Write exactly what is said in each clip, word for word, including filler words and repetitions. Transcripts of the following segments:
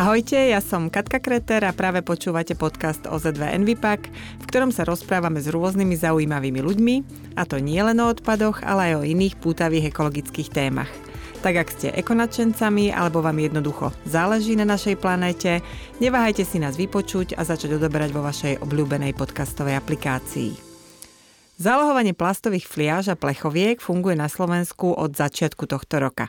Ahojte, ja som Katka Kreter a práve počúvate podcast ó zet vé ENVI-PAK, v ktorom sa rozprávame s rôznymi zaujímavými ľuďmi, a to nie len o odpadoch, ale aj o iných pútavých ekologických témach. Tak ak ste ekonačencami alebo vám jednoducho záleží na našej planéte, neváhajte si nás vypočuť a začať odoberať vo vašej obľúbenej podcastovej aplikácii. Zálohovanie plastových fliaž a plechoviek funguje na Slovensku od začiatku tohto roka.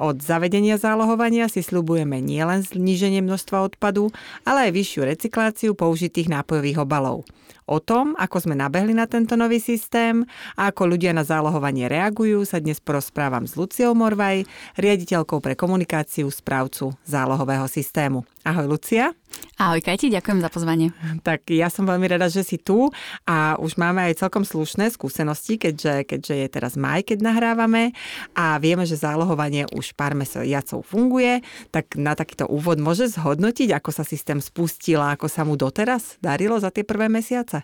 Od zavedenia zálohovania si sľubujeme nielen zníženie množstva odpadu, ale aj vyššiu recykláciu použitých nápojových obalov. O tom, ako sme nabehli na tento nový systém a ako ľudia na zálohovanie reagujú, sa dnes porozprávam s Luciou Morvaj, riaditeľkou pre komunikáciu správcu zálohového systému. Ahoj, Lucia. Ahoj, Kati, ďakujem za pozvanie. Tak ja som veľmi rada, že si tu a už máme aj celkom slušné skúsenosti, keďže, keďže je teraz maj, keď nahrávame a vieme, že zálohovanie už pár mesiacov funguje, tak na takýto úvod môžeš zhodnotiť, ako sa systém spustil a ako sa mu doteraz darilo za tie prvé mesiace?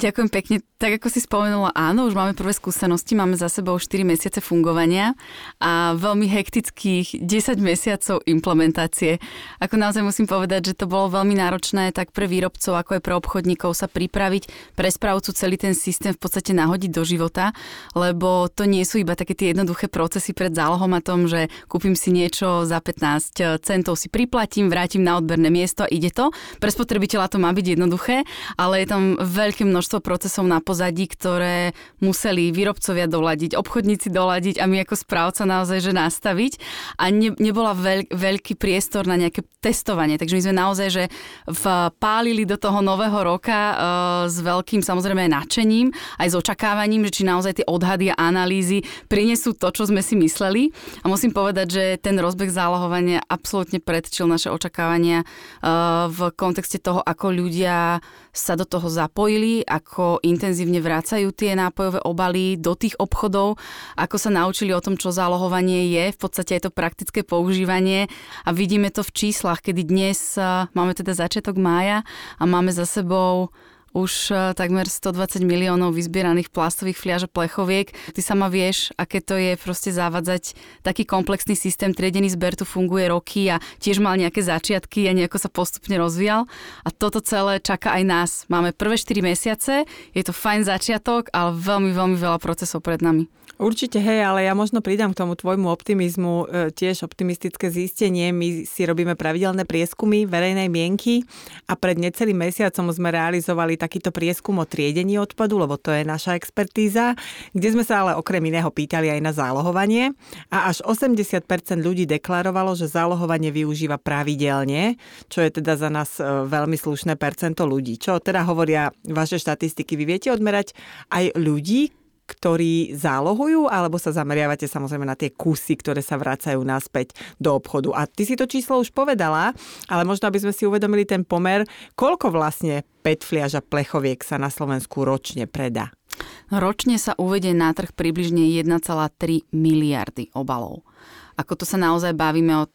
Ďakujem pekne. Tak ako si spomenula, áno, už máme prvé skúsenosti, máme za sebou štyri mesiace fungovania a veľmi hektických desať mesiacov implementácie. Ako naozaj musím povedať, že to bolo veľmi náročné tak pre výrobcov, ako aj pre obchodníkov sa pripraviť, pre správcu celý ten systém v podstate nahodiť do života, lebo to nie sú iba také tie jednoduché procesy pred zálohom a tom, že kúpim si niečo za pätnásť centov, si priplatím, vrátim na odberné miesto a ide to. Pre spotrebiteľa to má byť jednoduché, ale je tam veľké množstvo procesov na pozadí, ktoré museli výrobcovia doladiť, obchodníci doladiť a my ako správca naozaj že nastaviť a ne, nebola veľk, veľký priestor na nejaké testovanie, takže my sme naozaj naozaj, že vpálili do toho nového roka e, s veľkým samozrejme nadšením, aj s očakávaním, že či naozaj tie odhady a analýzy prinesú to, čo sme si mysleli. A musím povedať, že ten rozbeh zálohovania absolútne predčil naše očakávania e, v kontexte toho, ako ľudia sa do toho zapojili, ako intenzívne vracajú tie nápojové obaly do tých obchodov, ako sa naučili o tom, čo zálohovanie je, v podstate je to praktické používanie a vidíme to v číslach, kedy dnes máme teda začiatok mája a máme za sebou už takmer stodvadsať miliónov vyzbieraných plastových fliaž a plechoviek. Ty sama vieš, aké to je proste zavádzať taký komplexný systém. Triedený zber tu funguje roky a tiež mal nejaké začiatky a nejako sa postupne rozvíjal. A toto celé čaká aj nás. Máme prvé štyri mesiace, je to fajn začiatok, ale veľmi, veľmi veľa procesov pred nami. Určite, hej, ale ja možno pridám k tomu tvojmu optimizmu e, tiež optimistické zistenie. My si robíme pravidelné prieskumy verejnej mienky a pred necelým mesiacom sme realizovali takýto prieskum o triedení odpadu, lebo to je naša expertíza, kde sme sa ale okrem iného pýtali aj na zálohovanie a až osemdesiat percent ľudí deklarovalo, že zálohovanie využíva pravidelne, čo je teda za nás veľmi slušné percento ľudí. Čo teda hovoria vaše štatistiky? Vy viete odmerať aj ľudí, ktorí zálohujú, alebo sa zameriavate samozrejme na tie kusy, ktoré sa vracajú naspäť do obchodu. A ty si to číslo už povedala, ale možno aby sme si uvedomili ten pomer, koľko vlastne pé é té fliaž a plechoviek sa na Slovensku ročne predá. Ročne sa uvedie na trh približne jeden celá tri miliardy obalov. Ako to sa naozaj bavíme o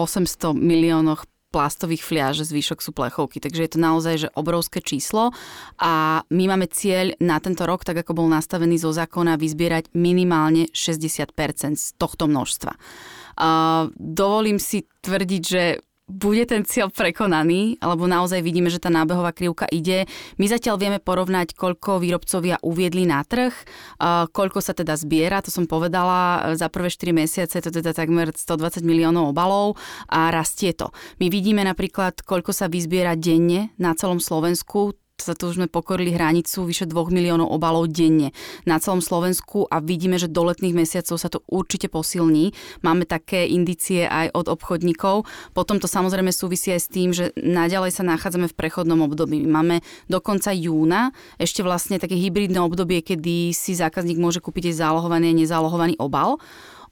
osemsto miliónoch plastových fliaž, zvyšok sú plechovky. Takže je to naozaj že obrovské číslo a my máme cieľ na tento rok, tak ako bol nastavený zo zákona, vyzbierať minimálne šesťdesiat percent z tohto množstva. Uh, dovolím si tvrdiť, že bude ten cieľ prekonaný, alebo naozaj vidíme, že tá nábehová krivka ide. My zatiaľ vieme porovnať, koľko výrobcovia uviedli na trh, koľko sa teda zbiera, to som povedala, za prvé štyri mesiace to teda takmer stodvadsať miliónov obalov a rastie to. My vidíme napríklad, koľko sa vyzbiera denne na celom Slovensku, za to už sme pokorili hranicu vyše dvoch miliónov obalov denne na celom Slovensku a vidíme, že do letných mesiacov sa to určite posilní. Máme také indície aj od obchodníkov. Potom to samozrejme súvisí aj s tým, že naďalej sa nachádzame v prechodnom období. Máme do konca júna ešte vlastne také hybridné obdobie, kedy si zákazník môže kúpiť aj zálohovaný a nezálohovaný obal.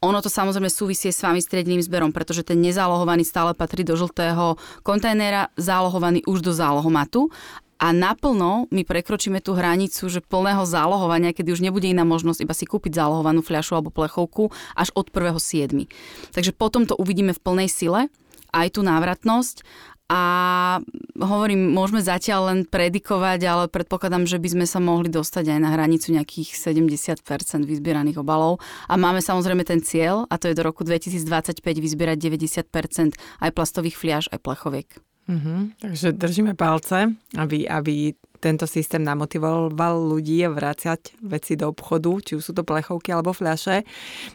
Ono to samozrejme súvisí s vami striedeným zberom, pretože ten nezálohovaný stále patrí do žltého kontajnera, zálohovaný už do zálohomatu. A naplno my prekročíme tú hranicu, že plného zálohovania, kedy už nebude iná možnosť iba si kúpiť zálohovanú fľašu alebo plechovku až od prvého siedmeho Takže potom to uvidíme v plnej sile, aj tú návratnosť A hovorím, môžeme zatiaľ len predikovať, ale predpokladám, že by sme sa mohli dostať aj na hranicu nejakých sedemdesiat percent vyzbieraných obalov. A máme samozrejme ten cieľ, a to je do roku dvetisícdvadsaťpäť vyzbierať deväťdesiat percent aj plastových fliaž, aj plechoviek. Uh-huh. Takže držíme palce, aby, aby tento systém namotivoval ľudí vraciať veci do obchodu, či už sú to plechovky alebo fľaše.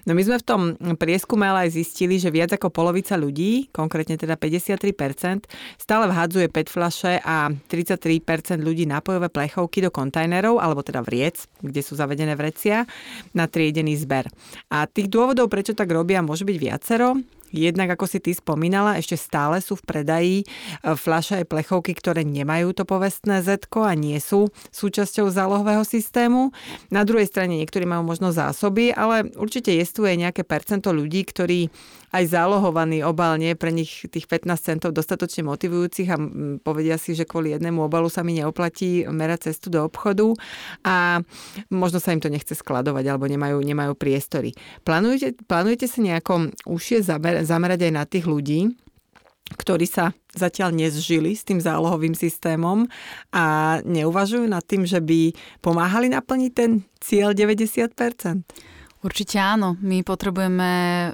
No my sme v tom prieskume ale aj zistili, že viac ako polovica ľudí, konkrétne teda päťdesiattri percent, stále vhadzuje pé é té fľaše a tridsaťtri percent ľudí nápojové plechovky do kontajnerov, alebo teda vriec, kde sú zavedené vrecia, na triedený zber. A tých dôvodov, prečo tak robia, môže byť viacero. Jednak, ako si ty spomínala, ešte stále sú v predaji fľaše aj plechovky, ktoré nemajú to povestné zetko a nie sú súčasťou zálohového systému. Na druhej strane niektorí majú možno zásoby, ale určite jestuje nejaké percento ľudí, ktorí aj zálohovaný obal nie pre nich tých pätnásť centov dostatočne motivujúcich a povedia si, že kvôli jednému obalu sa mi neoplatí merať cestu do obchodu a možno sa im to nechce skladovať alebo nemajú, nemajú priestory. Plánujete, plánujete sa nejako užšie zamer- zamerať aj na tých ľudí, ktorí sa zatiaľ nezžili s tým zálohovým systémom a neuvažujú nad tým, že by pomáhali naplniť ten cieľ deväťdesiat percent? Určite áno. My potrebujeme uh,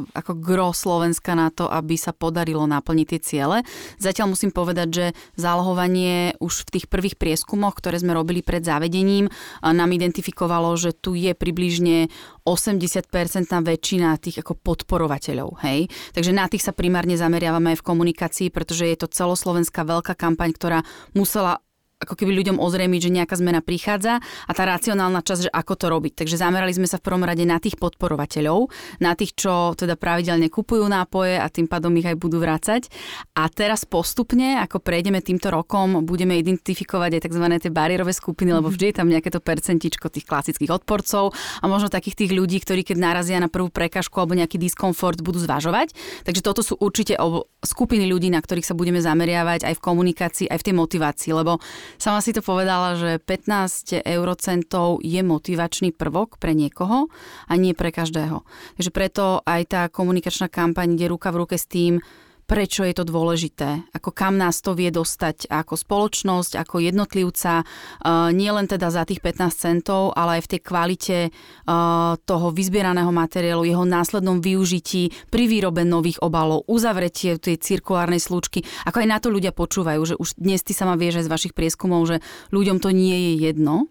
ako gro Slovenska na to, aby sa podarilo naplniť tie ciele. Zatiaľ musím povedať, že zálohovanie už v tých prvých prieskumoch, ktoré sme robili pred zavedením, uh, nám identifikovalo, že tu je približne osemdesiat percent väčšina tých ako podporovateľov. Hej? Takže na tých sa primárne zameriavame aj v komunikácii, pretože je to celoslovenská veľká kampaň, ktorá musela ako keby ľuďom ozrejmiť, že nejaká zmena prichádza a tá racionálna časť, že ako to robiť. Takže zamerali sme sa v prvom rade na tých podporovateľov, na tých, čo teda pravidelne kupujú nápoje a tým pádom ich aj budú vracať. A teraz postupne, ako prejdeme týmto rokom, budeme identifikovať aj tzv. Tie bariérové skupiny, lebo vždy je tam nejaké to percentičko tých klasických odporcov a možno takých tých ľudí, ktorí keď narazia na prvú prekážku alebo nejaký diskomfort, budú zvažovať. Takže toto sú určite skupiny ľudí, na ktorých sa budeme zameriavať aj v komunikácii, aj v tej motivácii, lebo sama si to povedala, že pätnásť eurocentov je motivačný prvok pre niekoho a nie pre každého. Takže preto aj tá komunikačná kampaň ide ruka v ruke s tým, prečo je to dôležité, ako kam nás to vie dostať ako spoločnosť, ako jednotlivca, nie len teda za tých pätnásť centov, ale aj v tej kvalite toho vyzbieraného materiálu, jeho následnom využití pri výrobe nových obalov, uzavretie tej cirkulárnej slučky, ako aj na to ľudia počúvajú, že už dnes ty sama vieš aj z vašich prieskumov, že ľuďom to nie je jedno,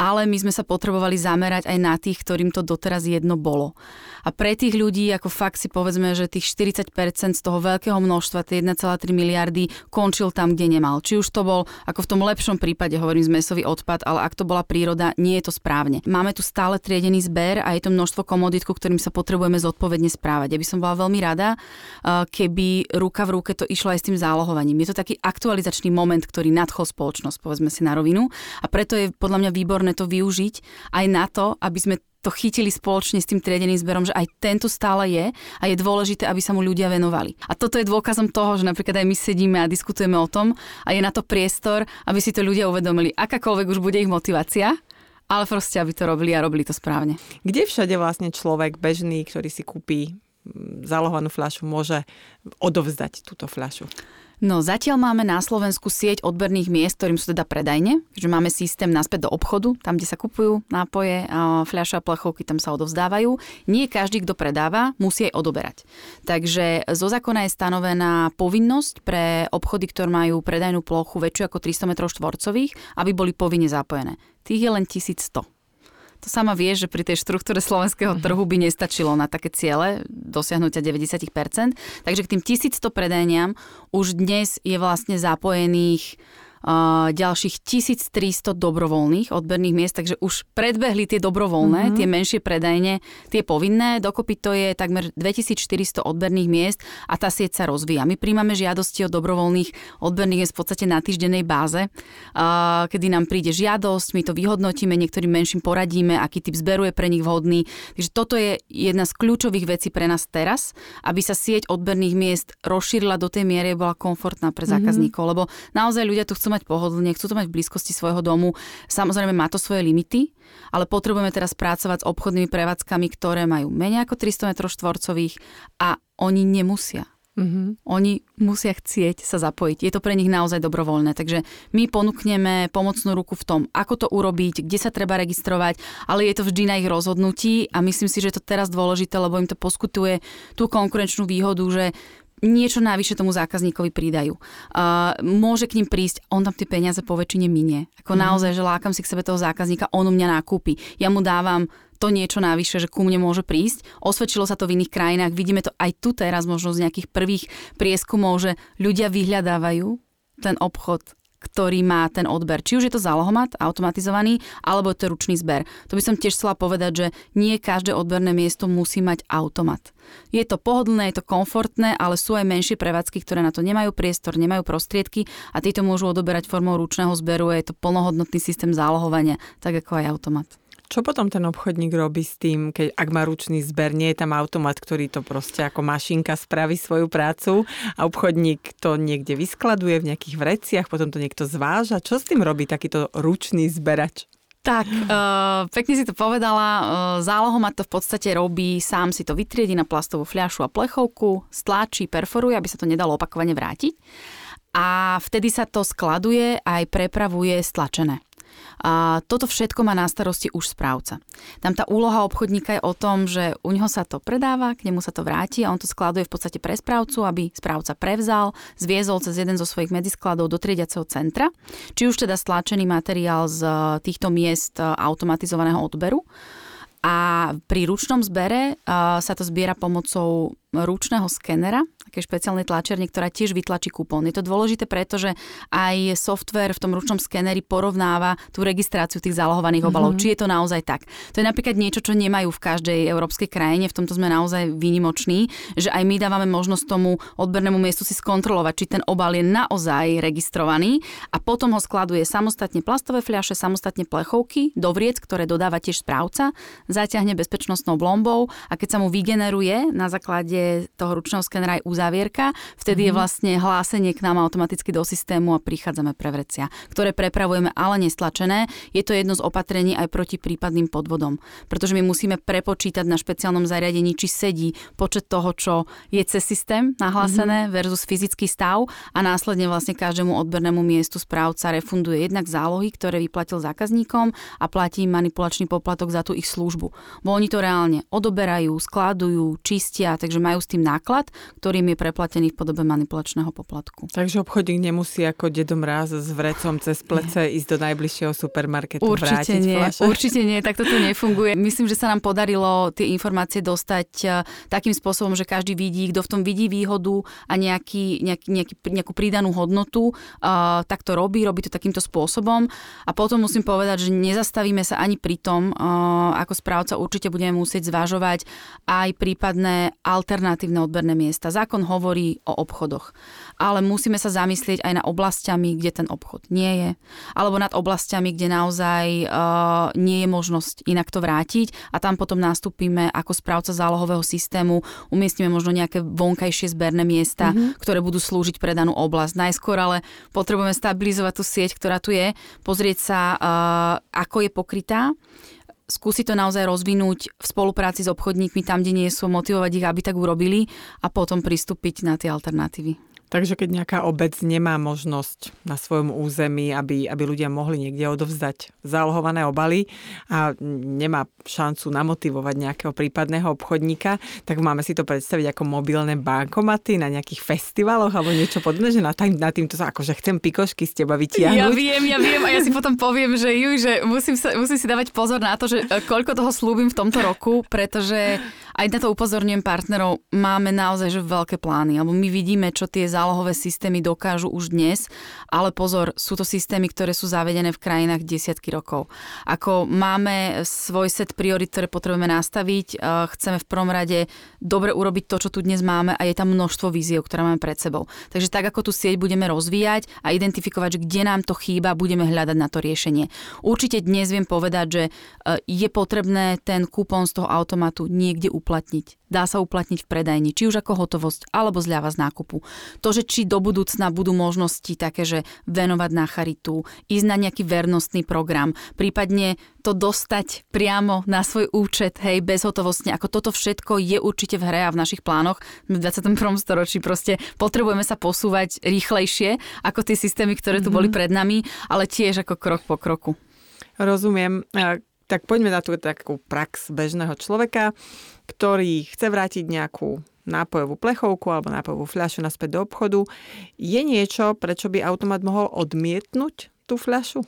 ale my sme sa potrebovali zamerať aj na tých, ktorým to doteraz jedno bolo. A pre tých ľudí, ako fakt si povedzme, že tých štyridsať percent z toho veľkého množstva, tie jeden celá tri miliardy, končil tam, kde nemal. Či už to bol, ako v tom lepšom prípade, hovorím, zmesový odpad, ale ak to bola príroda, nie je to správne. Máme tu stále triedený zber a je to množstvo komodít, ku ktorým sa potrebujeme zodpovedne správať. Ja by som bola veľmi rada, keby ruka v ruke to išlo aj s tým zálohovaním. Je to taký aktualizačný moment, ktorý nadchol spoločnosť, povedzme si na rovinu, a preto je podľa mňa výborné to využiť aj na to, aby sme to chytili spoločne s tým triedeným zberom, že aj tento stále je a je dôležité, aby sa mu ľudia venovali. A toto je dôkazom toho, že napríklad aj my sedíme a diskutujeme o tom a je na to priestor, aby si to ľudia uvedomili, akákoľvek už bude ich motivácia, ale proste, aby to robili a robili to správne. Kde všade vlastne človek bežný, ktorý si kúpi zálohovanú fľašu, môže odovzdať túto fľašu? No zatiaľ máme na Slovensku sieť odberných miest, ktorým sú teda predajne, že máme systém naspäť do obchodu, tam, kde sa kupujú nápoje, fľaše a plechovky, tam sa odovzdávajú. Nie každý, kto predáva, musí aj odoberať. Takže zo zákona je stanovená povinnosť pre obchody, ktoré majú predajnú plochu väčšiu ako tristo metrov štvorcových, aby boli povinne zapojené. Tých je len tisícsto. To sama vieš, že pri tej štruktúre slovenského trhu by nestačilo na také ciele dosiahnutia deväťdesiat percent. Takže k tým tisícsto predajniam už dnes je vlastne zapojených uh, ďalších tisíctristo dobrovoľných odberných miest, takže už predbehli tie dobrovoľné, mm-hmm. tie menšie predajne, tie povinné. Dokopy to je takmer dvetisícštyristo odberných miest a tá sieť sa rozvíja. My príjmame žiadosti o dobrovoľných odberných miest v podstate na týždennej báze, uh, kedy nám príde žiadosť, my to vyhodnotíme, niektorým menším poradíme, aký typ zberu je pre nich vhodný. Takže toto je jedna z kľúčových vecí pre nás teraz, aby sa sieť odberných miest rozšírila do tej miery, bola komfortná pre zákazníkov, mm-hmm. lebo naozaj ľudia tu chcú mať pohodlne, chcú to mať v blízkosti svojho domu. Samozrejme má to svoje limity, ale potrebujeme teraz pracovať s obchodnými prevádzkami, ktoré majú menej ako tristo metrov štvorcových a oni nemusia. Mm-hmm. Oni musia chcieť sa zapojiť. Je to pre nich naozaj dobrovoľné. Takže my ponúkneme pomocnú ruku v tom, ako to urobiť, kde sa treba registrovať, ale je to vždy na ich rozhodnutí a myslím si, že je to teraz dôležité, lebo im to poskutuje tú konkurenčnú výhodu, že niečo navyše tomu zákazníkovi pridajú. Uh, môže k ním prísť, on tam tie peniaze po väčšine minie. Ako mm-hmm. naozaj, že lákam si k sebe toho zákazníka, on u mňa nákupí. Ja mu dávam to niečo navyše, že ku mne môže prísť. Osvedčilo sa to v iných krajinách. Vidíme to aj tu teraz možno z nejakých prvých prieskumov, že ľudia vyhľadávajú ten obchod, ktorý má ten odber. Či už je to zálohomat, automatizovaný, alebo to je ručný zber. To by som tiež chcela povedať, že nie každé odberné miesto musí mať automat. Je to pohodlné, je to komfortné, ale sú aj menšie prevádzky, ktoré na to nemajú priestor, nemajú prostriedky a títo môžu odoberať formou ručného zberu. Je to plnohodnotný systém zálohovania, tak ako aj automat. Čo potom ten obchodník robí s tým, keď ak má ručný zber, nie je tam automat, ktorý to proste ako mašinka spraví svoju prácu a obchodník to niekde vyskladuje v nejakých vreciach, potom to niekto zváža. Čo s tým robí takýto ručný zberač? Tak, uh, pekne si to povedala. Uh, zálohomat to v podstate robí, sám si to vytriedi na plastovú fľašu a plechovku, stláči, perforuje, aby sa to nedalo opakovane vrátiť. A vtedy sa to skladuje a aj prepravuje stlačené. A toto všetko má na starosti už správca. Tam tá úloha obchodníka je o tom, že u neho sa to predáva, k nemu sa to vráti a on to skladuje v podstate pre správcu, aby správca prevzal, zviezol cez jeden zo svojich medziskladov do triediaceho centra, či už teda stlačený materiál z týchto miest automatizovaného odberu. A pri ručnom zbere uh, sa to zbiera pomocou ručného skenera, také špeciálnej tlačiarne, ktorá tiež vytlačí kupón. Je to dôležité, pretože aj software v tom ručnom skeneri porovnáva tú registráciu tých zálohovaných obalov. Mm-hmm. Či je to naozaj tak. To je napríklad niečo, čo nemajú v každej európskej krajine. V tomto sme naozaj výnimoční, že aj my dávame možnosť tomu odbernému miestu si skontrolovať, či ten obal je naozaj registrovaný a potom ho skladuje samostatne plastové fľaše, samostatne plechovky do vriec, ktoré dodáva tiež správca. Zaťahne bezpečnostnou blombou a keď sa mu vygeneruje na základe toho ručného skenera aj uzavierka, vtedy mm-hmm. je vlastne hlásenie k nám automaticky do systému a prichádzame pre vrecia, ktoré prepravujeme, ale nestlačené. Je to jedno z opatrení aj proti prípadným podvodom, pretože my musíme prepočítať na špeciálnom zariadení, či sedí počet toho, čo je cez systém nahlásené mm-hmm. versus fyzický stav a následne vlastne každému odbernému miestu správca refunduje jednak zálohy, ktoré vyplatil zákazníkom a platí manipulačný poplatok za tú ich službu. Bo oni to reálne odoberajú, skladujú, čistia, takže majú s tým náklad, ktorým je preplatený v podobe manipulačného poplatku. Takže obchodník nemusí ako Dedo Mráz s vrecom cez plece nie. ísť do najbližšieho supermarketu určite vrátiť nie, fľaše. Určite nie, tak toto nefunguje. Myslím, že sa nám podarilo tie informácie dostať takým spôsobom, že každý vidí, kto v tom vidí výhodu a nejaký, nejaký, nejaký, nejakú pridanú hodnotu, uh, tak to robí, robí to takýmto spôsobom. A potom musím povedať, že nezastavíme sa ani pri tom, uh, ako správne určite budeme musieť zvažovať aj prípadné alternatívne odberné miesta. Zákon hovorí o obchodoch, ale musíme sa zamyslieť aj na oblastiami, kde ten obchod nie je, alebo nad oblastiami, kde naozaj uh, nie je možnosť inak to vrátiť a tam potom nastúpime ako správca zálohového systému, umiestnime možno nejaké vonkajšie zberné miesta, mm-hmm. ktoré budú slúžiť pre danú oblasť. Najskôr ale potrebujeme stabilizovať tú sieť, ktorá tu je, pozrieť sa, uh, ako je pokrytá, skúsi to naozaj rozvinúť v spolupráci s obchodníkmi tam, kde nie sú, motivovať ich, aby tak urobili a potom pristúpiť na tie alternatívy. Takže keď nejaká obec nemá možnosť na svojom území, aby, aby ľudia mohli niekde odovzdať zálohované obaly a nemá šancu namotivovať nejakého prípadného obchodníka, tak máme si to predstaviť ako mobilné bankomaty na nejakých festivaloch alebo niečo podobné, že na, na týmto sa akože chcem pikošky z teba vytiahnuť. Ja viem, ja viem a ja si potom poviem, že, ju, že musím, sa, musím si dávať pozor na to, že koľko toho slúbim v tomto roku, pretože aj na to upozorňujem partnerov, máme naozaj že veľké plány, alebo my vidíme, čo tie zálohované zálohové systémy dokážu už dnes, ale pozor, sú to systémy, ktoré sú zavedené v krajinách desiatky rokov. Ako máme svoj set priorit, ktoré potrebujeme nastaviť, chceme v prvom rade dobre urobiť to, čo tu dnes máme a je tam množstvo víziev, ktoré máme pred sebou. Takže tak, ako tú sieť budeme rozvíjať a identifikovať, že kde nám to chýba, budeme hľadať na to riešenie. Určite dnes viem povedať, že je potrebné ten kupón z toho automatu niekde uplatniť. uplatniť. Dá sa uplatniť v predajni, či už ako hotovosť, alebo zľava z nákupu. To, že či do budúcna budú možnosti také, že venovať na charitu, ísť na nejaký vernostný program, prípadne to dostať priamo na svoj účet, hej, bezhotovostne, ako toto všetko je určite v hre a v našich plánoch. V dvadsiatom prvom storočí proste potrebujeme sa posúvať rýchlejšie ako tie systémy, ktoré tu mm-hmm. boli pred nami, ale tiež ako krok po kroku. Rozumiem. Tak poďme na tú takú prax bežného človeka, ktorý chce vrátiť nejakú nápojovú plechovku alebo nápojovú fľašu naspäť do obchodu. Je niečo, prečo by automat mohol odmietnúť tú fľašu?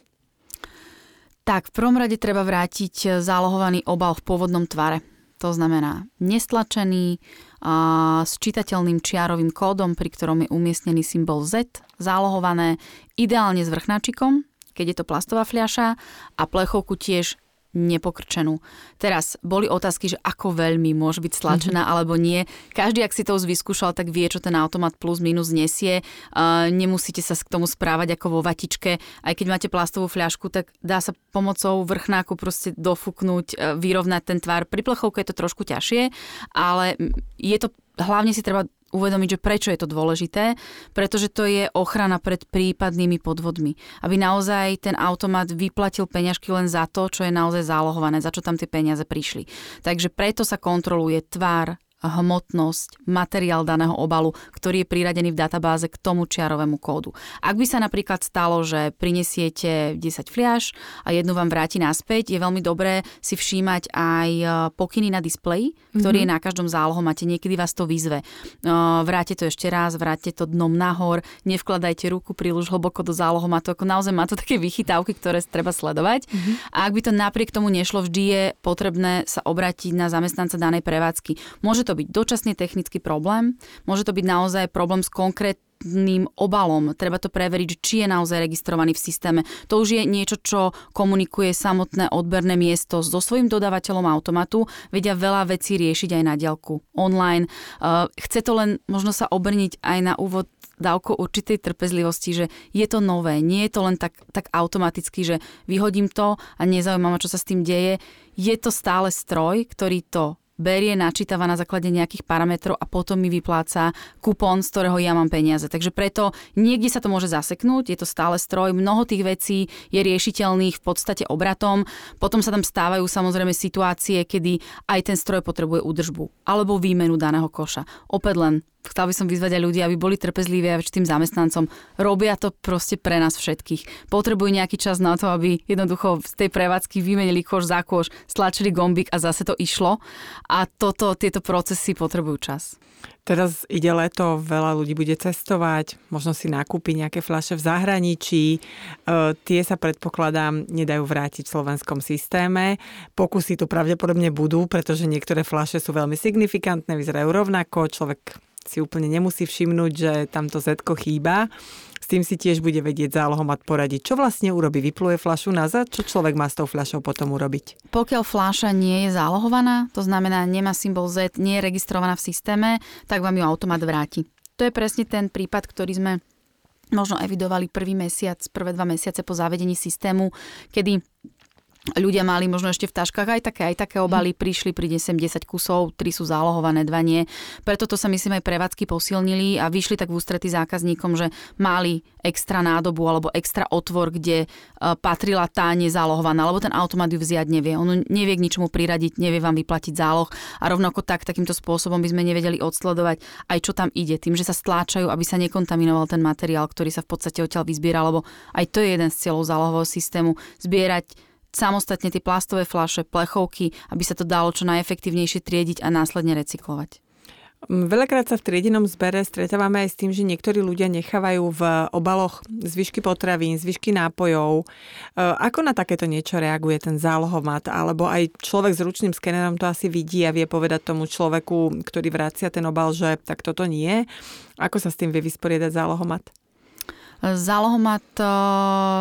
Tak, v prvom rade treba vrátiť zálohovaný obal v pôvodnom tvare. To znamená nestlačený, a s čitateľným čiarovým kódom, pri ktorom je umiestnený symbol Z, zálohované ideálne s vrchnáčikom, keď je to plastová fľaša, a plechovku tiež nepokrčenú. Teraz boli otázky, že ako veľmi môže byť stlačená mm-hmm. alebo nie. Každý, ak si to už vyskúšal, tak vie, čo ten automat plus minus nesie. Uh, nemusíte sa k tomu správať ako vo vatičke. Aj keď máte plastovú fľašku, tak dá sa pomocou vrchnáku proste dofúknuť, vyrovnať ten tvar. Pri plechovke je to trošku ťažšie, ale je to, hlavne si treba uvedomiť, že prečo je to dôležité, pretože to je ochrana pred prípadnými podvodmi. Aby naozaj ten automat vyplatil peňažky len za to, čo je naozaj zálohované, za čo tam tie peniaze prišli. Takže preto sa kontroluje tvár, hmotnosť, materiál daného obalu, ktorý je priradený v databáze k tomu čiarovému kódu. Ak by sa napríklad stalo, že prinesiete desať fliaš a jednu vám vráti naspäť, je veľmi dobré si všímať aj pokyny na displeji, ktorý mm-hmm. je na každom zálohomate. Niekedy vás to vyzve. Vráte to ešte raz, vráte to dnom nahor, nevkladajte ruku príliš hlboko do zálohomatu. Ako naozaj má to také vychytávky, ktoré treba sledovať. Mm-hmm. A ak by to napriek tomu nešlo, vždy je potrebné sa obrátiť na zamestnanca danej prevádzky. Môže to byť dočasný technický problém, môže to byť naozaj problém s konkrétnym obalom, treba to preveriť, či je naozaj registrovaný v systéme. To už je niečo, čo komunikuje samotné odberné miesto so svojím dodávateľom automatu, vedia veľa vecí riešiť aj na diaľku, online. Chce to len možno sa obrniť aj na úvod dávku určitej trpezlivosti, že je to nové, nie je to len tak, tak automaticky, že vyhodím to a nezaujímam, čo sa s tým deje. Je to stále stroj, ktorý to berie, načítava na základe nejakých parametrov a potom mi vypláca kupón, z ktorého ja mám peniaze. Takže preto niekde sa to môže zaseknúť, je to stále stroj, mnoho tých vecí je riešiteľných v podstate obratom. Potom sa tam stávajú samozrejme situácie, kedy aj ten stroj potrebuje údržbu alebo výmenu daného koša. Opäť len chcel by som vyzvať aj ľudí, aby boli trpezliví aj voči tým zamestnancom. Robia to proste pre nás všetkých. Potrebujú nejaký čas na to, aby jednoducho z tej prevádzky vymenili koš za koš, stlačili gombík a zase to išlo. A toto, tieto procesy potrebujú čas. Teraz ide leto, veľa ľudí bude cestovať, možno si nakúpi nejaké fľaše v zahraničí. E, tie sa, predpokladám, nedajú vrátiť v slovenskom systéme. Pokusy tu pravdepodobne budú, pretože niektoré fľaše sú veľmi signifikantné, vyzerajú rovnako, človek si úplne nemusí všimnúť, že tamto zetko chýba. S tým si tiež bude vedieť zálohomat poradiť. Čo vlastne urobí? Vypluje fľašu nazad? Čo človek má s tou fľašou potom urobiť? Pokiaľ fľaša nie je zálohovaná, to znamená nemá symbol Z, nie je registrovaná v systéme, tak vám ju automat vráti. To je presne ten prípad, ktorý sme možno evidovali prvý mesiac, prvé dva mesiace po zavedení systému, kedy ľudia mali možno ešte v taškách aj také, aj také obaly, prišli, príde sem desať kusov, tri sú zálohované, dva nie. Preto to sa myslím aj prevádzky posilnili a vyšli tak v ústrety zákazníkom, že mali extra nádobu alebo extra otvor, kde patrila tá nezálohovaná, lebo ten automat ju vziať nevie. On nevie k ničomu priradiť, nevie vám vyplatiť záloh a rovnako tak takýmto spôsobom by sme nevedeli odsledovať aj čo tam ide, tým, že sa stláčajú, aby sa nekontaminoval ten materiál, ktorý sa v podstate odtiaľ vyzbieral, lebo aj to je jeden z cieľov zálohového systému, zbierať samostatne tie plastové fľaše, plechovky, aby sa to dalo čo najefektívnejšie triediť a následne recyklovať. Veľakrát sa v triedenom zbere stretávame aj s tým, že niektorí ľudia nechávajú v obaloch zvyšky potravín, zvyšky nápojov. Ako na takéto niečo reaguje ten zálohomat? Alebo aj človek s ručným skenerom to asi vidí a vie povedať tomu človeku, ktorý vracia ten obal, že tak toto nie. Ako sa s tým vie vysporiadať zálohomat? Zálohomat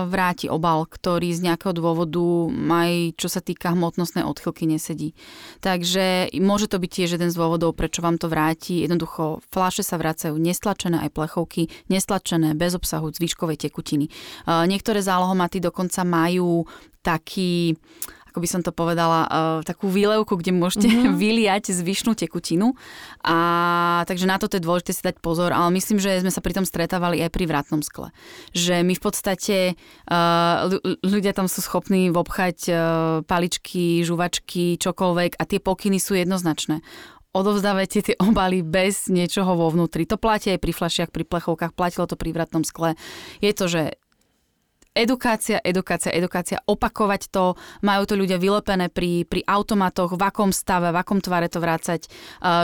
vráti obal, ktorý z nejakého dôvodu aj čo sa týka hmotnostnej odchylky nesedí. Takže môže to byť tiež jeden z dôvodov, prečo vám to vráti. Jednoducho fľaše sa vracajú nestlačené, aj plechovky nestlačené, bez obsahu zvyškovej tekutiny. Niektoré zálohomaty dokonca majú taký ako by som to povedala, takú výlevku, kde môžete mm-hmm. vyliať zvyšnú tekutinu. A takže na to je dôležité si dať pozor, ale myslím, že sme sa pri tom stretávali aj pri vratnom skle. Že my v podstate ľudia tam sú schopní vobchať paličky, žuvačky, čokoľvek a tie pokyny sú jednoznačné. Odovzdávajte tie obaly bez niečoho vo vnútri. To platí aj pri fľašiach, pri plechovkách, platilo to pri vratnom skle. Je to, že edukácia, edukácia, edukácia, opakovať to, majú to ľudia vylepené pri, pri automatoch, v akom stave, v akom tvare to vrácať,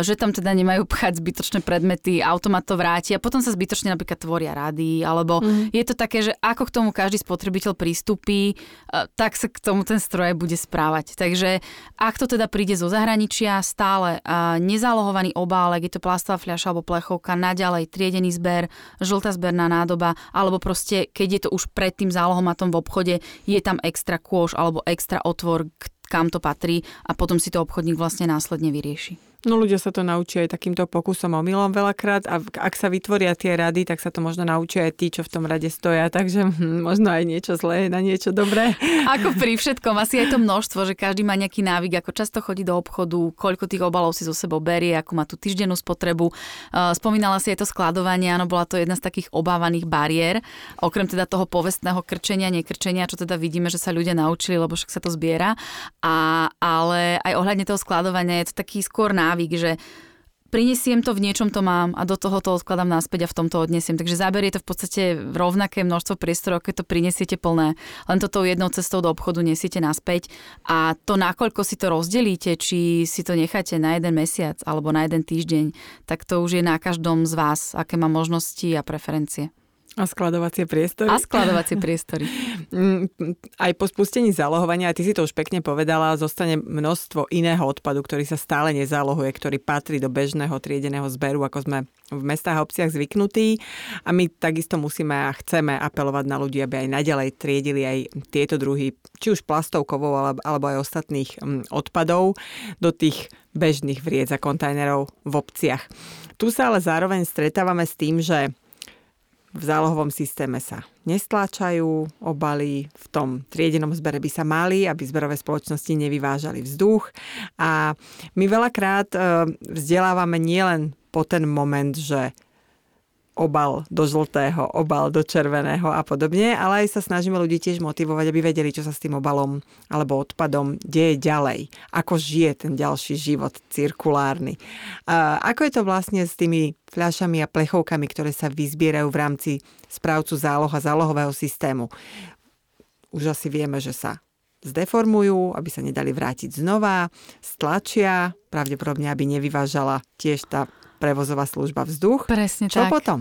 že tam teda nemajú pchať zbytočné predmety, automat to vráti a potom sa zbytočne napríklad tvoria rady, alebo mm. je to také, že ako k tomu každý spotrebiteľ prístupí, tak sa k tomu ten stroj bude správať. Takže ak to teda príde zo zahraničia, stále nezálohovaný obálek, je to plastová fľaša alebo plechovka, naďalej triedený zber, žltá zberná nádoba, alebo proste, keď je to už predtým zálohomatom v obchode, je tam extra kôš alebo extra otvor, kam to patrí a potom si to obchodník vlastne následne vyrieši. No ľudia sa to naučia aj takýmto pokusom omylom veľakrát a ak sa vytvoria tie rady, tak sa to možno naučia aj tí, čo v tom rade stoja, takže hm, možno aj niečo zlé na niečo dobré. Ako pri všetkom, asi aj to množstvo, že každý má nejaký návyk, ako často chodí do obchodu, koľko tých obalov si zo sebou berie, ako má tú týždennú spotrebu. Spomínala si aj to skladovanie, áno, bola to jedna z takých obávaných bariér, okrem teda toho povestného krčenia, nekrčenia, čo teda vidíme, že sa ľudia naučili, lebo však sa to zbiera. A, ale aj ohľadne toho skladovania je to taký skôr návyk, že prinesiem to, v niečom to mám a do toho to odkladám naspäť a v tomto odnesiem. Takže záberie to v podstate rovnaké množstvo priestorov, keď to prinesiete plné. Len to tou jednou cestou do obchodu nesiete naspäť a to, nakoľko si to rozdelíte, či si to necháte na jeden mesiac alebo na jeden týždeň, tak to už je na každom z vás, aké má možnosti a preferencie. A skladovacie priestory. A skladovacie priestory. Aj po spustení zálohovania, a ty si to už pekne povedala, zostane množstvo iného odpadu, ktorý sa stále nezálohuje, ktorý patrí do bežného triedeného zberu, ako sme v mestách a obciach zvyknutí. A my takisto musíme a chceme apelovať na ľudí, aby aj naďalej triedili aj tieto druhy, či už plastov, kovov, alebo aj ostatných odpadov do tých bežných vriec a kontajnerov v obciach. Tu sa ale zároveň stretávame s tým, že v zálohovom systéme sa nestláčajú obaly, v tom triedenom zbere by sa mali, aby zberové spoločnosti nevyvážali vzduch. A my veľakrát vzdelávame nielen po ten moment, že obal do žltého, obal do červeného a podobne, ale aj sa snažíme ľudí tiež motivovať, aby vedeli, čo sa s tým obalom alebo odpadom deje ďalej. Ako žije ten ďalší život cirkulárny. A ako je to vlastne s tými fľašami a plechovkami, ktoré sa vyzbierajú v rámci správcu záloh a zálohového systému? Už asi vieme, že sa zdeformujú, aby sa nedali vrátiť znova, stlačia, pravdepodobne, aby nevyvážala tiež tá prevozová služba vzduch. Presne Čo tak. Čo potom?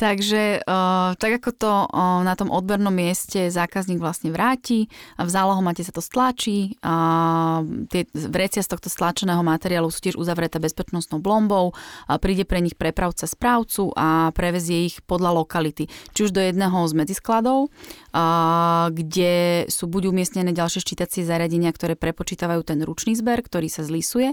Takže uh, tak ako to uh, na tom odbernom mieste zákazník vlastne vráti, v zálohomate sa to stlačí, uh, tie vrecia z tohto stlačeného materiálu sú tiež uzavreté bezpečnostnou blombou, uh, príde pre nich prepravca správcu a prevezie ich podľa lokality. Či už do jedného z medziskladov, uh, kde sú buď umiestnené ďalšie ščítacie zariadenia, ktoré prepočítavajú ten ručný zber, ktorý sa zlisuje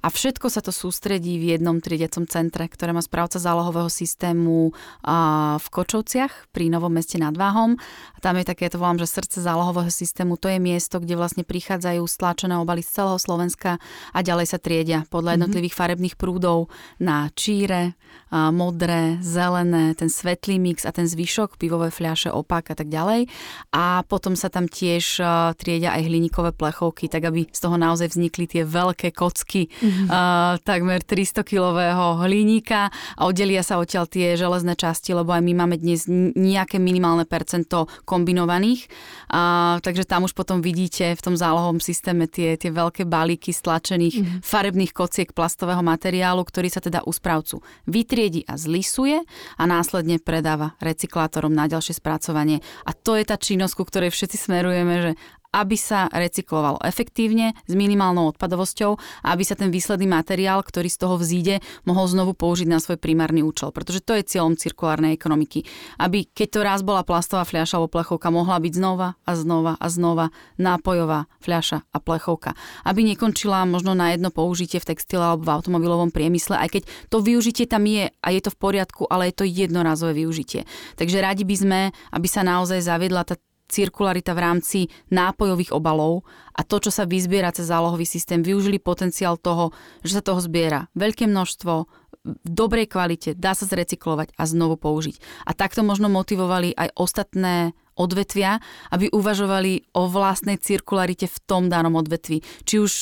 a všetko sa to sústredí v jednom triediacom centre, ktoré má správca zálohového systému a, v Kočovciach pri Novom Meste nad Váhom. A tam je také, ja to volám, že srdce zálohového systému, to je miesto, kde vlastne prichádzajú stlačené obaly z celého Slovenska a ďalej sa triedia podľa jednotlivých farebných prúdov na číre, a, modré, zelené, ten svetlý mix a ten zvyšok, pivové fľaše, opak a tak ďalej. A potom sa tam tiež a, triedia aj hliníkové plechovky, tak aby z toho naozaj vznikli tie veľké kocky, mm-hmm. a, takmer tristokilového hliníka a oddelia sa odtiaľ tie železné časti, lebo aj my máme dnes nejaké minimálne percento kombinovaných. A, takže tam už potom vidíte v tom zálohovom systéme tie, tie veľké balíky stlačených mm. farebných kociek plastového materiálu, ktorý sa teda u správcu vytriedi a zlisuje a následne predáva recyklátorom na ďalšie spracovanie. A to je tá činnosť, ku ktorej všetci smerujeme, že aby sa recyklovalo efektívne, s minimálnou odpadovosťou a aby sa ten výsledný materiál, ktorý z toho vzíde, mohol znovu použiť na svoj primárny účel. Pretože to je cieľom cirkulárnej ekonomiky. Aby, keď to raz bola plastová fľaša alebo plechovka, mohla byť znova a znova a znova nápojová fľaša a plechovka. Aby nekončila možno na jedno použitie v textile alebo v automobilovom priemysle, aj keď to využitie tam je a je to v poriadku, ale je to jednorazové využitie. Takže radi by sme, aby sa naozaj zaviedla tá cirkularita v rámci nápojových obalov a to, čo sa vyzbiera cez zálohový systém, využili potenciál toho, že sa toho zbiera veľké množstvo, v dobrej kvalite, dá sa zrecyklovať a znovu použiť. A takto možno motivovali aj ostatné odvetvia, aby uvažovali o vlastnej cirkularite v tom danom odvetví. Či už,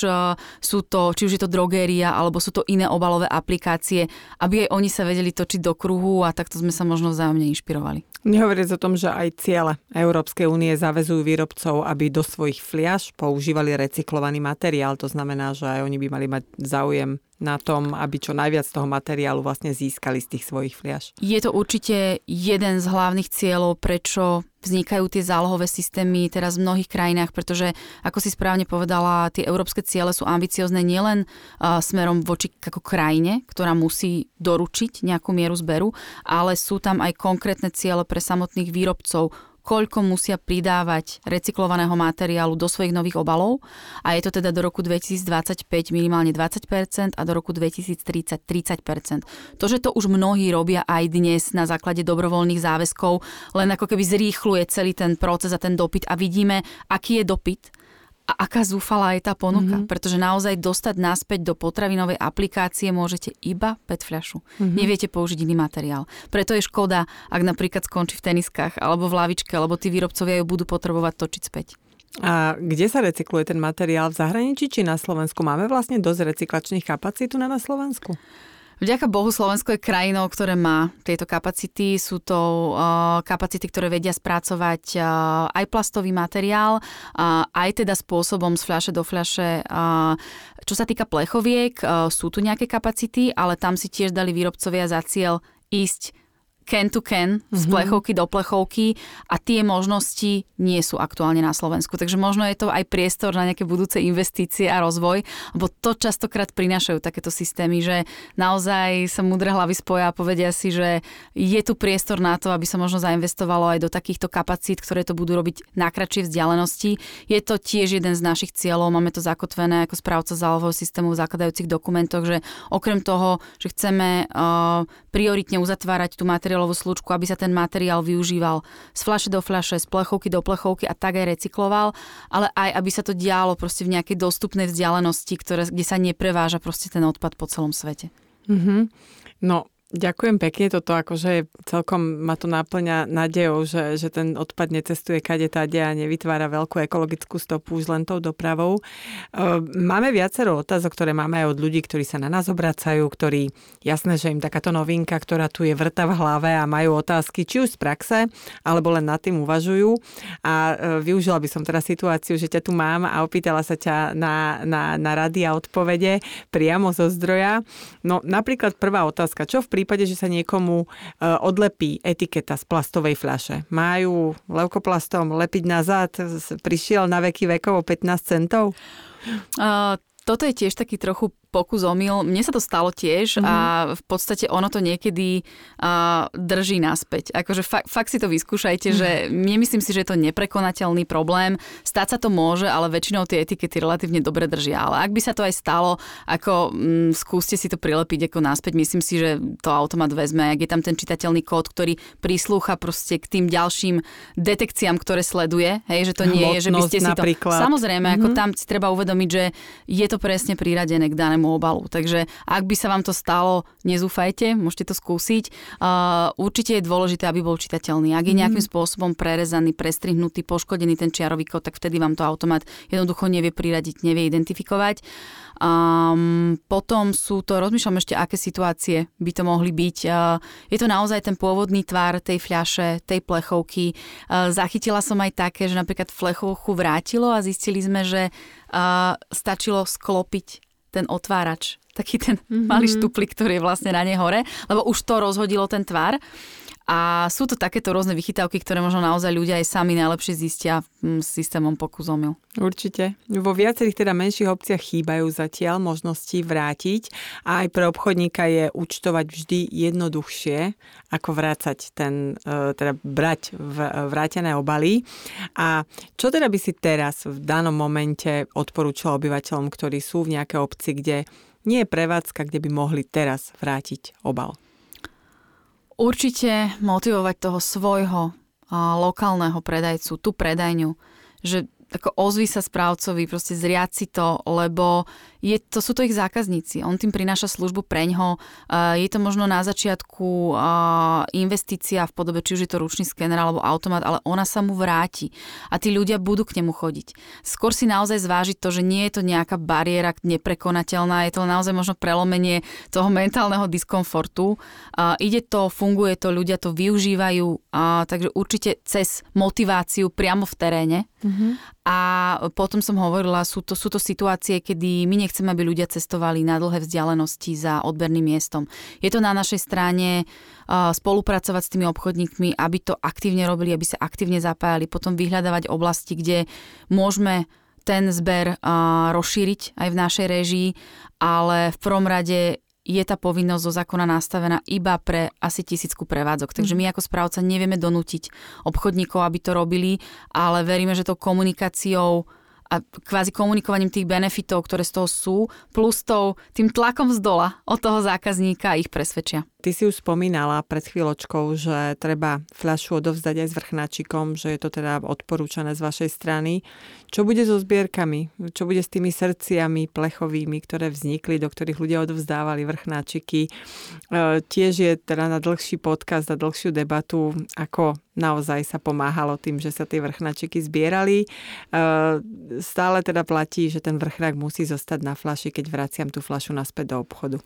sú to, či už je to drogéria, alebo sú to iné obalové aplikácie, aby aj oni sa vedeli točiť do kruhu a takto sme sa možno vzájomne inšpirovali. Nehovoriac o tom, že aj ciele Európskej únie zaväzujú výrobcov, aby do svojich fliaš používali recyklovaný materiál. To znamená, že aj oni by mali mať záujem na tom, aby čo najviac toho materiálu vlastne získali z tých svojich fliaš. Je to určite jeden z hlavných cieľov, prečo vznikajú tie zálohové systémy teraz v mnohých krajinách, pretože, ako si správne povedala, tie európske ciele sú ambiciozne nielen uh, smerom voči ako krajine, ktorá musí doručiť nejakú mieru zberu, ale sú tam aj konkrétne ciele pre samotných výrobcov, koľko musia pridávať recyklovaného materiálu do svojich nových obalov a je to teda do roku dvetisícdvadsaťpäť minimálne dvadsať percent a do roku dvetisíctridsať tridsať percent. To, že to už mnohí robia aj dnes na základe dobrovoľných záväzkov, len ako keby zrýchluje celý ten proces a ten dopyt a vidíme, aký je dopyt a aká zúfalá je tá ponuka, mm-hmm. pretože naozaj dostať naspäť do potravinovej aplikácie môžete iba pé é té fľašu. Mm-hmm. Neviete použiť iný materiál. Preto je škoda, ak napríklad skončí v teniskách alebo v lavičke, lebo tí výrobcovia ju budú potrebovať točiť späť. A kde sa recykluje ten materiál? V zahraničí či na Slovensku? Máme vlastne dosť recyklačných kapacít tu na Slovensku? Vďaka Bohu, Slovensko je krajinou, ktoré má tieto kapacity. Sú to uh, kapacity, ktoré vedia spracovať uh, aj plastový materiál, uh, aj teda spôsobom z fľaše do fľaše. Uh, čo sa týka plechoviek, uh, sú tu nejaké kapacity, ale tam si tiež dali výrobcovia za cieľ ísť can to can, z plechovky do plechovky a tie možnosti nie sú aktuálne na Slovensku. Takže možno je to aj priestor na nejaké budúce investície a rozvoj, lebo to častokrát prinášajú takéto systémy, že naozaj sa múdre hlavy spoja a povedia si, že je tu priestor na to, aby sa možno zainvestovalo aj do takýchto kapacít, ktoré to budú robiť na kratšej vzdialenosti. Je to tiež jeden z našich cieľov, máme to zakotvené ako správca zálohového systému v zakladajúcich dokumentoch, že okrem toho, že chceme uh, prioritne uzatvárať tú materiál slučku, aby sa ten materiál využíval z fľaše do fľaše, z plechovky do plechovky a tak aj recykloval, ale aj aby sa to dialo proste v nejakej dostupnej vzdialenosti, ktoré, kde sa nepreváža proste ten odpad po celom svete. Mm-hmm. No, ďakujem pekne, toto akože celkom ma to náplňa nádejou, že, že ten odpad necestuje kade tade a nevytvára veľkú ekologickú stopu už len tou dopravou. Máme viacero otázok, ktoré máme aj od ľudí, ktorí sa na nás obracajú, ktorí, jasné, že im takáto novinka, ktorá tu je, vrta v hlave a majú otázky, či už z praxe, alebo len nad tým uvažujú. A využila by som teraz situáciu, že ťa tu mám a opýtala sa ťa na, na, na rady a odpovede priamo zo zdroja. No napríklad prvá otázka, čo v v prípade, že sa niekomu odlepí etiketa z plastovej fľaše. Majú leukoplastom lepiť nazad, prišiel na veky vekovo pätnásť centov? Uh, toto je tiež taký trochu pokus omyl. Mne sa to stalo tiež mm-hmm. a v podstate ono to niekedy uh, drží naspäť. Akože fakt, fakt si to vyskúšajte, mm-hmm. že nemyslím si, že je to neprekonateľný problém. Stať sa to môže, ale väčšinou tie etikety relatívne dobre držia. Ale ak by sa to aj stalo, ako mm, skúste si to prilepiť ako naspäť. Myslím si, že to automat vezme. Ak je tam ten čitateľný kód, ktorý prislúcha proste k tým ďalším detekciám, ktoré sleduje. Hej, že to nie Hmotnosť, je, že by ste si napríklad. To... Samozrejme, mm-hmm. ako tam si treba uvedomiť, že je to presne priradené k danému obalu. Takže ak by sa vám to stalo, nezúfajte, môžete to skúsiť. Uh, určite je dôležité, aby bol čitateľný. Ak je nejakým spôsobom prerezaný, prestrihnutý, poškodený ten čiarový kód, tak vtedy vám to automat jednoducho nevie priradiť, nevie identifikovať. Um, potom sú to, rozmýšľam ešte, aké situácie by to mohli byť. Uh, je to naozaj ten pôvodný tvar tej fľaše, tej plechovky. Uh, zachytila som aj také, že napríklad flechovku vrátilo a zistili sme, že uh, stačilo sklopiť ten otvárač, taký ten mm-hmm. malý štuplik, ktorý je vlastne na nej hore, lebo už to rozhodilo ten tvar. A sú to takéto rôzne vychytávky, ktoré možno naozaj ľudia aj sami najlepšie zistia s systémom pokus omyl. Určite. Vo viacerých teda menších obciach chýbajú zatiaľ možnosti vrátiť a aj pre obchodníka je účtovať vždy jednoduchšie, ako vrácať ten, teda brať vrátené obaly. A čo teda by si teraz v danom momente odporúčala obyvateľom, ktorí sú v nejakej obci, kde nie je prevádzka, kde by mohli teraz vrátiť obal? Určite motivovať toho svojho lokálneho predajcu, tú predajňu, že ako ozvi sa správcovi, proste zriad si to, lebo je, to sú to ich zákazníci. On tým prináša službu preňho. Je to možno na začiatku investícia v podobe, či už je to ručný skener alebo automat, ale ona sa mu vráti a tí ľudia budú k nemu chodiť. Skôr si naozaj zvážiť to, že nie je to nejaká bariéra neprekonateľná, je to naozaj možno prelomenie toho mentálneho diskomfortu. Ide to, funguje to, ľudia to využívajú, takže určite cez motiváciu priamo v teréne. Mm-hmm. A potom som hovorila, sú to, sú to situácie, kedy my nechceme, aby ľudia cestovali na dlhé vzdialenosti za odberným miestom. Je to na našej strane uh, spolupracovať s tými obchodníkmi, aby to aktívne robili, aby sa aktívne zapájali, potom vyhľadávať oblasti, kde môžeme ten zber uh, rozšíriť aj v našej réžii, ale v prvom rade je tá povinnosť zo zákona nastavená iba pre asi tisícku prevádzok. Takže my ako správca nevieme donútiť obchodníkov, aby to robili, ale veríme, že tou komunikáciou a kvázi komunikovaním tých benefitov, ktoré z toho sú, plus tou, tým tlakom z dola od toho zákazníka ich presvedčia. Ty si už spomínala pred chvíľočkou, že treba fľašu odovzdať aj s vrchnáčikom, že je to teda odporúčané z vašej strany. Čo bude so zbierkami? Čo bude s tými srdciami plechovými, ktoré vznikli, do ktorých ľudia odovzdávali vrchnáčiky? E, tiež je teda na dlhší podcast, na dlhšiu debatu, ako naozaj sa pomáhalo tým, že sa tie vrchnáčiky zbierali. E, stále teda platí, že ten vrchnák musí zostať na fľaši, keď vraciam tú fľašu naspäť do obchodu.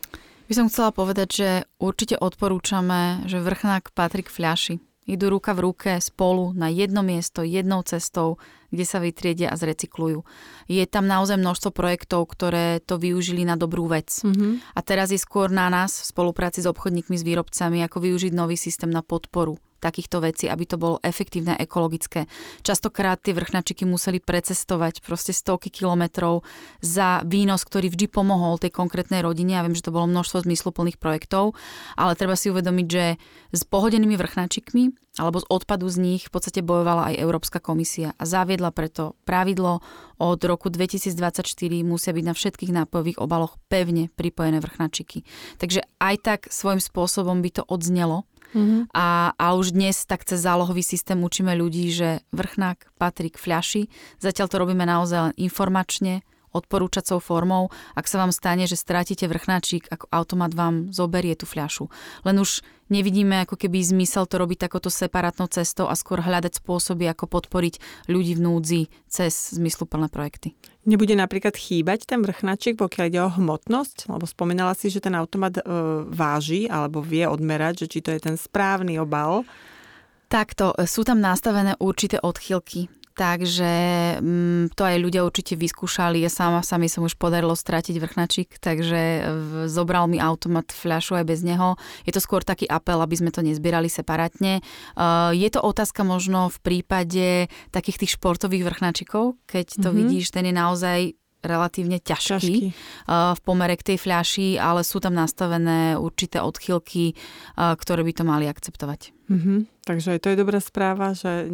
By som chcela povedať, že určite odporúčame, že vrchnák patrí k fľaši. Idú ruka v ruke spolu na jedno miesto, jednou cestou, kde sa vytriedia a zrecyklujú. Je tam naozaj množstvo projektov, ktoré to využili na dobrú vec. Mm-hmm. A teraz je skôr na nás v spolupráci s obchodníkmi, s výrobcami, ako využiť nový systém na podporu takýchto vecí, aby to bolo efektívne, ekologické. Častokrát tie vrchnačiky museli precestovať proste stovky kilometrov za výnos, ktorý vždy pomohol tej konkrétnej rodine. Ja viem, že to bolo množstvo zmysluplných projektov, ale treba si uvedomiť, že s pohodenými vrchnačikmi alebo z odpadu z nich v podstate bojovala aj Európska komisia a zaviedla preto pravidlo od roku dvetisícdvadsaťštyri musia byť na všetkých nápojových obaloch pevne pripojené vrchnačiky. Takže aj tak svojím spôsobom by to odznelo. Mm-hmm. A, a už dnes tak cez zálohový systém učíme ľudí, že vrchnák patrí k fľaši. Zatiaľ to robíme naozaj len informačne, odporúčacou formou. Ak sa vám stane, že strátite vrchnáčik, ako automat vám zoberie tú fľašu. Len už nevidíme ako keby zmysel to robiť takouto separátnou cestou a skôr hľadať spôsoby, ako podporiť ľudí v núdzi cez zmysluplné projekty. Nebude napríklad chýbať ten vrchnáčik, pokiaľ ide o hmotnosť? Lebo spomínala si, že ten automat e, váži alebo vie odmerať, že či to je ten správny obal. Takto, sú tam nastavené určité odchýlky. Takže to aj ľudia určite vyskúšali. Ja sama sa mi som už podarilo stratiť vrchnačik, takže zobral mi automat fľašu aj bez neho. Je to skôr taký apel, aby sme to nezbierali separátne. Je to otázka možno v prípade takých tých športových vrchnačikov, keď to mm-hmm. vidíš, ten je naozaj relatívne ťažký, ťažký v pomere k tej fľaši, ale sú tam nastavené určité odchýlky, ktoré by to mali akceptovať. Mm-hmm. Takže to je dobrá správa, že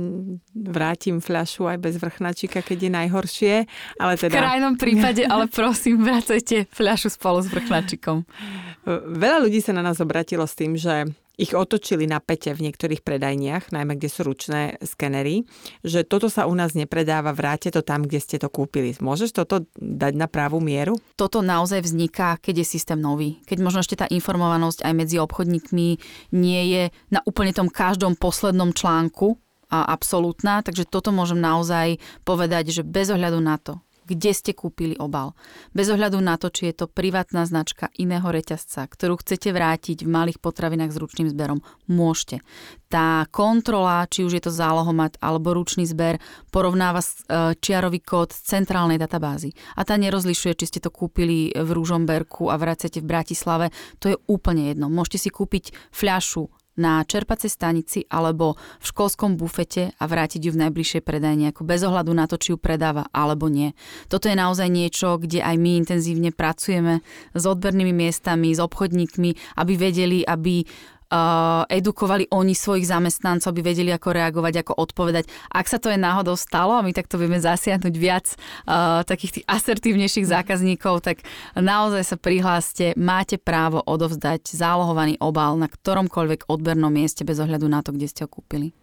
vrátim fľašu aj bez vrchnáčika, keď je najhoršie. Ale teda... V krajnom prípade, ale prosím, vracajte fľašu spolu s vrchnáčikom. Veľa ľudí sa na nás obratilo s tým, že ich otočili na pete v niektorých predajniach, najmä kde sú ručné skenery, že toto sa u nás nepredáva, vráte to tam, kde ste to kúpili. Môžeš toto dať na pravú mieru? Toto naozaj vzniká, keď je systém nový. Keď možno ešte tá informovanosť aj medzi obchodníkmi nie je na úplne tom každom poslednom článku absolútna, takže toto môžem naozaj povedať, že bez ohľadu na to, kde ste kúpili obal. Bez ohľadu na to, či je to privátna značka iného reťazca, ktorú chcete vrátiť v malých potravinách s ručným zberom, môžete. Tá kontrola, či už je to zálohomat alebo ručný zber, porovnáva čiarový kód z centrálnej databázy. A tá nerozlišuje, či ste to kúpili v Ružomberku a vraciate v Bratislave. To je úplne jedno. Môžete si kúpiť fľašu na čerpacej stanici alebo v školskom bufete a vrátiť ju v najbližšej predajni, ako bez ohľadu na to, či ju predáva alebo nie. Toto je naozaj niečo, kde aj my intenzívne pracujeme s odbernými miestami, s obchodníkmi, aby vedeli, aby Uh, edukovali oni svojich zamestnancov, aby vedeli, ako reagovať, ako odpovedať. Ak sa to je náhodou stalo a my takto vieme zasiahnuť viac uh, takých tých asertívnejších zákazníkov, tak naozaj sa prihláste, máte právo odovzdať zálohovaný obal na ktoromkoľvek odbernom mieste bez ohľadu na to, kde ste ho kúpili.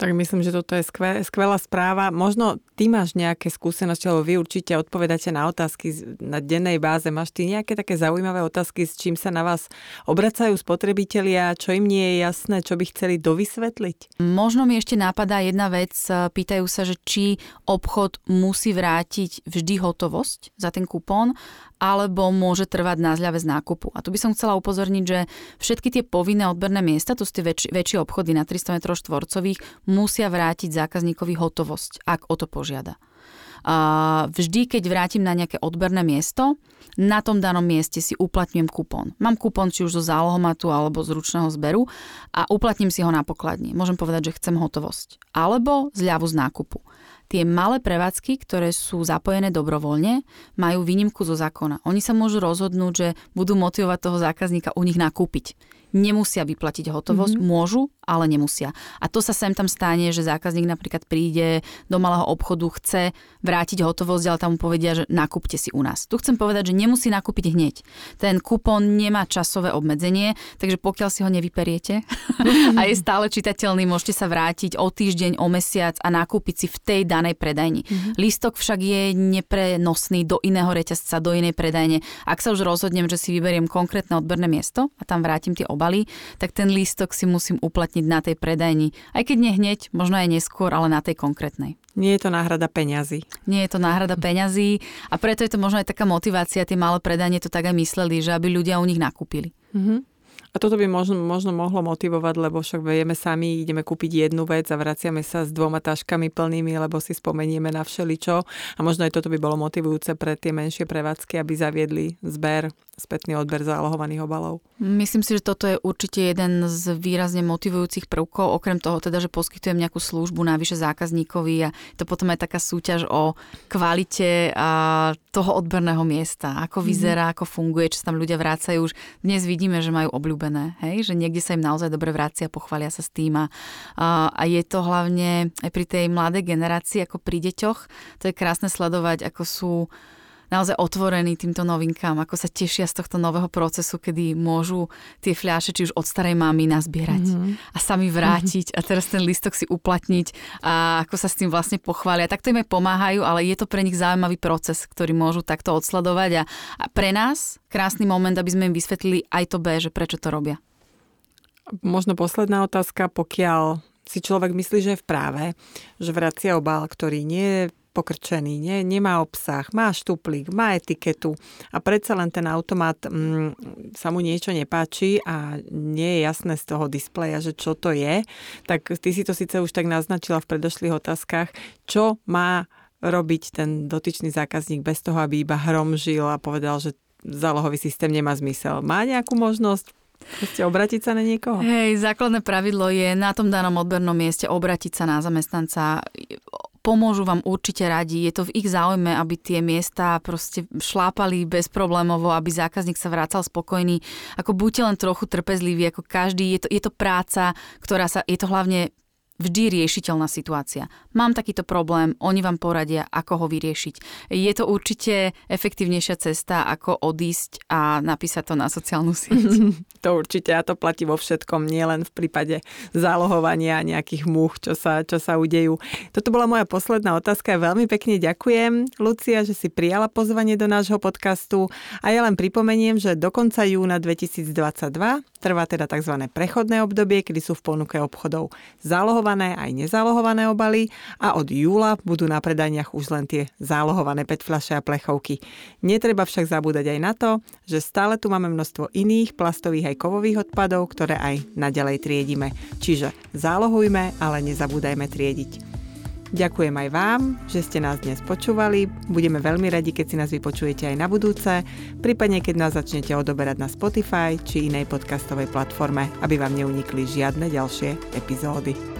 Tak myslím, že toto je skvelá, skvelá správa. Možno ty máš nejaké skúsenosti, alebo vy určite odpovedáte na otázky na dennej báze. Máš ty nejaké také zaujímavé otázky, s čím sa na vás obracajú spotrebitelia, čo im nie je jasné, čo by chceli dovysvetliť? Možno mi ešte napadá jedna vec. Pýtajú sa, že či obchod musí vrátiť vždy hotovosť za ten kupón, alebo môže trvať na zľave z nákupu. A tu by som chcela upozorniť, že všetky tie povinné odberné miesta, to sú tie väč- väčšie obchody na tristo metrov štvorcových, musia vrátiť zákazníkovi hotovosť, ak o to požiada. Vždy, keď vrátim na nejaké odberné miesto, na tom danom mieste si uplatňujem kupón. Mám kupón či už zo zálohomatu alebo z ručného zberu a uplatním si ho na pokladni. Môžem povedať, že chcem hotovosť. Alebo zľavu z nákupu. Tie malé prevádzky, ktoré sú zapojené dobrovoľne, majú výnimku zo zákona. Oni sa môžu rozhodnúť, že budú motivovať toho zákazníka u nich nakúpiť. Nemusia vyplatiť hotovosť, mm-hmm. môžu, ale nemusia. A to sa sem tam stane, že zákazník napríklad príde do malého obchodu, chce vrátiť hotovosť, ale tam mu povedia, že nakúpte si u nás. Tu chcem povedať, že nemusí nakúpiť hneď. Ten kupón nemá časové obmedzenie, takže pokiaľ si ho nevyperiete mm-hmm. a je stále čitateľný, môžete sa vrátiť o týždeň, o mesiac a nakúpiť si v tej danej predajni. Mm-hmm. Lístok však je neprenosný do iného reťazca, do inej predajne. Ak sa už rozhodnem, že si vyberiem konkrétne odberné miesto a tam vrátim tie obaly, tak ten lístok si musím uplatniť na tej predajni. Aj keď nie hneď, možno aj neskôr, ale na tej konkrétnej. Nie je to náhrada peňazí. Nie je to náhrada peňazí a preto je to možno aj taká motivácia, tie malé predajne to tak aj mysleli, že aby ľudia u nich nakúpili. Mm-hmm. A toto by možno, možno mohlo motivovať, lebo však vieme sami, ideme kúpiť jednu vec a vraciame sa s dvoma taškami plnými, lebo si spomenieme na všeličo. A možno aj toto by bolo motivujúce pre tie menšie prevádzky, aby zaviedli zber, spätný odber zálohovaných obalov. Myslím si, že toto je určite jeden z výrazne motivujúcich prvkov, okrem toho teda, že poskytujem nejakú službu navyše zákazníkovi a to potom aj taká súťaž o kvalite a toho odberného miesta. Ako vyzerá, mm. ako funguje, či sa tam ľudia vrácajú. Už dnes vidíme, že majú obľúbené. Hej? Že niekde sa im naozaj dobre vracia, pochvália sa s tým a, a je to hlavne aj pri tej mladej generácii, ako pri deťoch, to je krásne sledovať, ako sú naozaj otvorení týmto novinkám, ako sa tešia z tohto nového procesu, kedy môžu tie fľaše, či už od starej mamy, nazbierať mm-hmm. a sami vrátiť a teraz ten lístok si uplatniť a ako sa s tým vlastne pochvália. Takto im aj pomáhajú, ale je to pre nich zaujímavý proces, ktorý môžu takto odsledovať a, a pre nás krásny moment, aby sme im vysvetlili aj to B, že prečo to robia. Možno posledná otázka, pokiaľ si človek myslí, že je v práve, že vracia obal, ktorý nie je pokrčený, nie? Nemá obsah, má štuplík, má etiketu a predsa len ten automat mm, sa mu niečo nepáči a nie je jasné z toho displeja, že čo to je, tak ty si to síce už tak naznačila v predošlých otázkach, čo má robiť ten dotyčný zákazník bez toho, aby iba hromžil a povedal, že zálohový systém nemá zmysel. Má nejakú možnosť? Chcete obrátiť sa na niekoho? Hej, základné pravidlo je na tom danom odbernom mieste obrátiť sa na zamestnanca. Pomôžu vám určite radi, je to v ich záujme, aby tie miesta proste šlápali bezproblémovo, aby zákazník sa vracal spokojný. Ako buďte len trochu trpezliví, ako každý, je to, je to práca, ktorá sa, je to hlavne vždy riešiteľná situácia. Mám takýto problém, oni vám poradia, ako ho vyriešiť. Je to určite efektívnejšia cesta, ako odísť a napísať to na sociálnu sieť. To určite, a to platí vo všetkom, nielen v prípade zálohovania nejakých múch, čo sa, čo sa udejú. Toto bola moja posledná otázka. Veľmi pekne ďakujem, Lucia, že si prijala pozvanie do nášho podcastu a ja len pripomeniem, že do konca júna dvetisícdvadsaťdva trvá teda tzv. Prechodné obdobie, kedy sú v ponuke obchodov zálohované aj nezálohované obaly a od júla budú na predajniach už len tie zálohované pé é té fľaše a plechovky. Netreba však zabúdať aj na to, že stále tu máme množstvo iných plastových aj kovových odpadov, ktoré aj naďalej triedime. Čiže zálohujme, ale nezabúdajme triediť. Ďakujem aj vám, že ste nás dnes počúvali. Budeme veľmi radi, keď si nás vypočujete aj na budúce, prípadne keď nás začnete odoberať na Spotify či inej podcastovej platforme, aby vám neunikli žiadne ďalšie epizódy.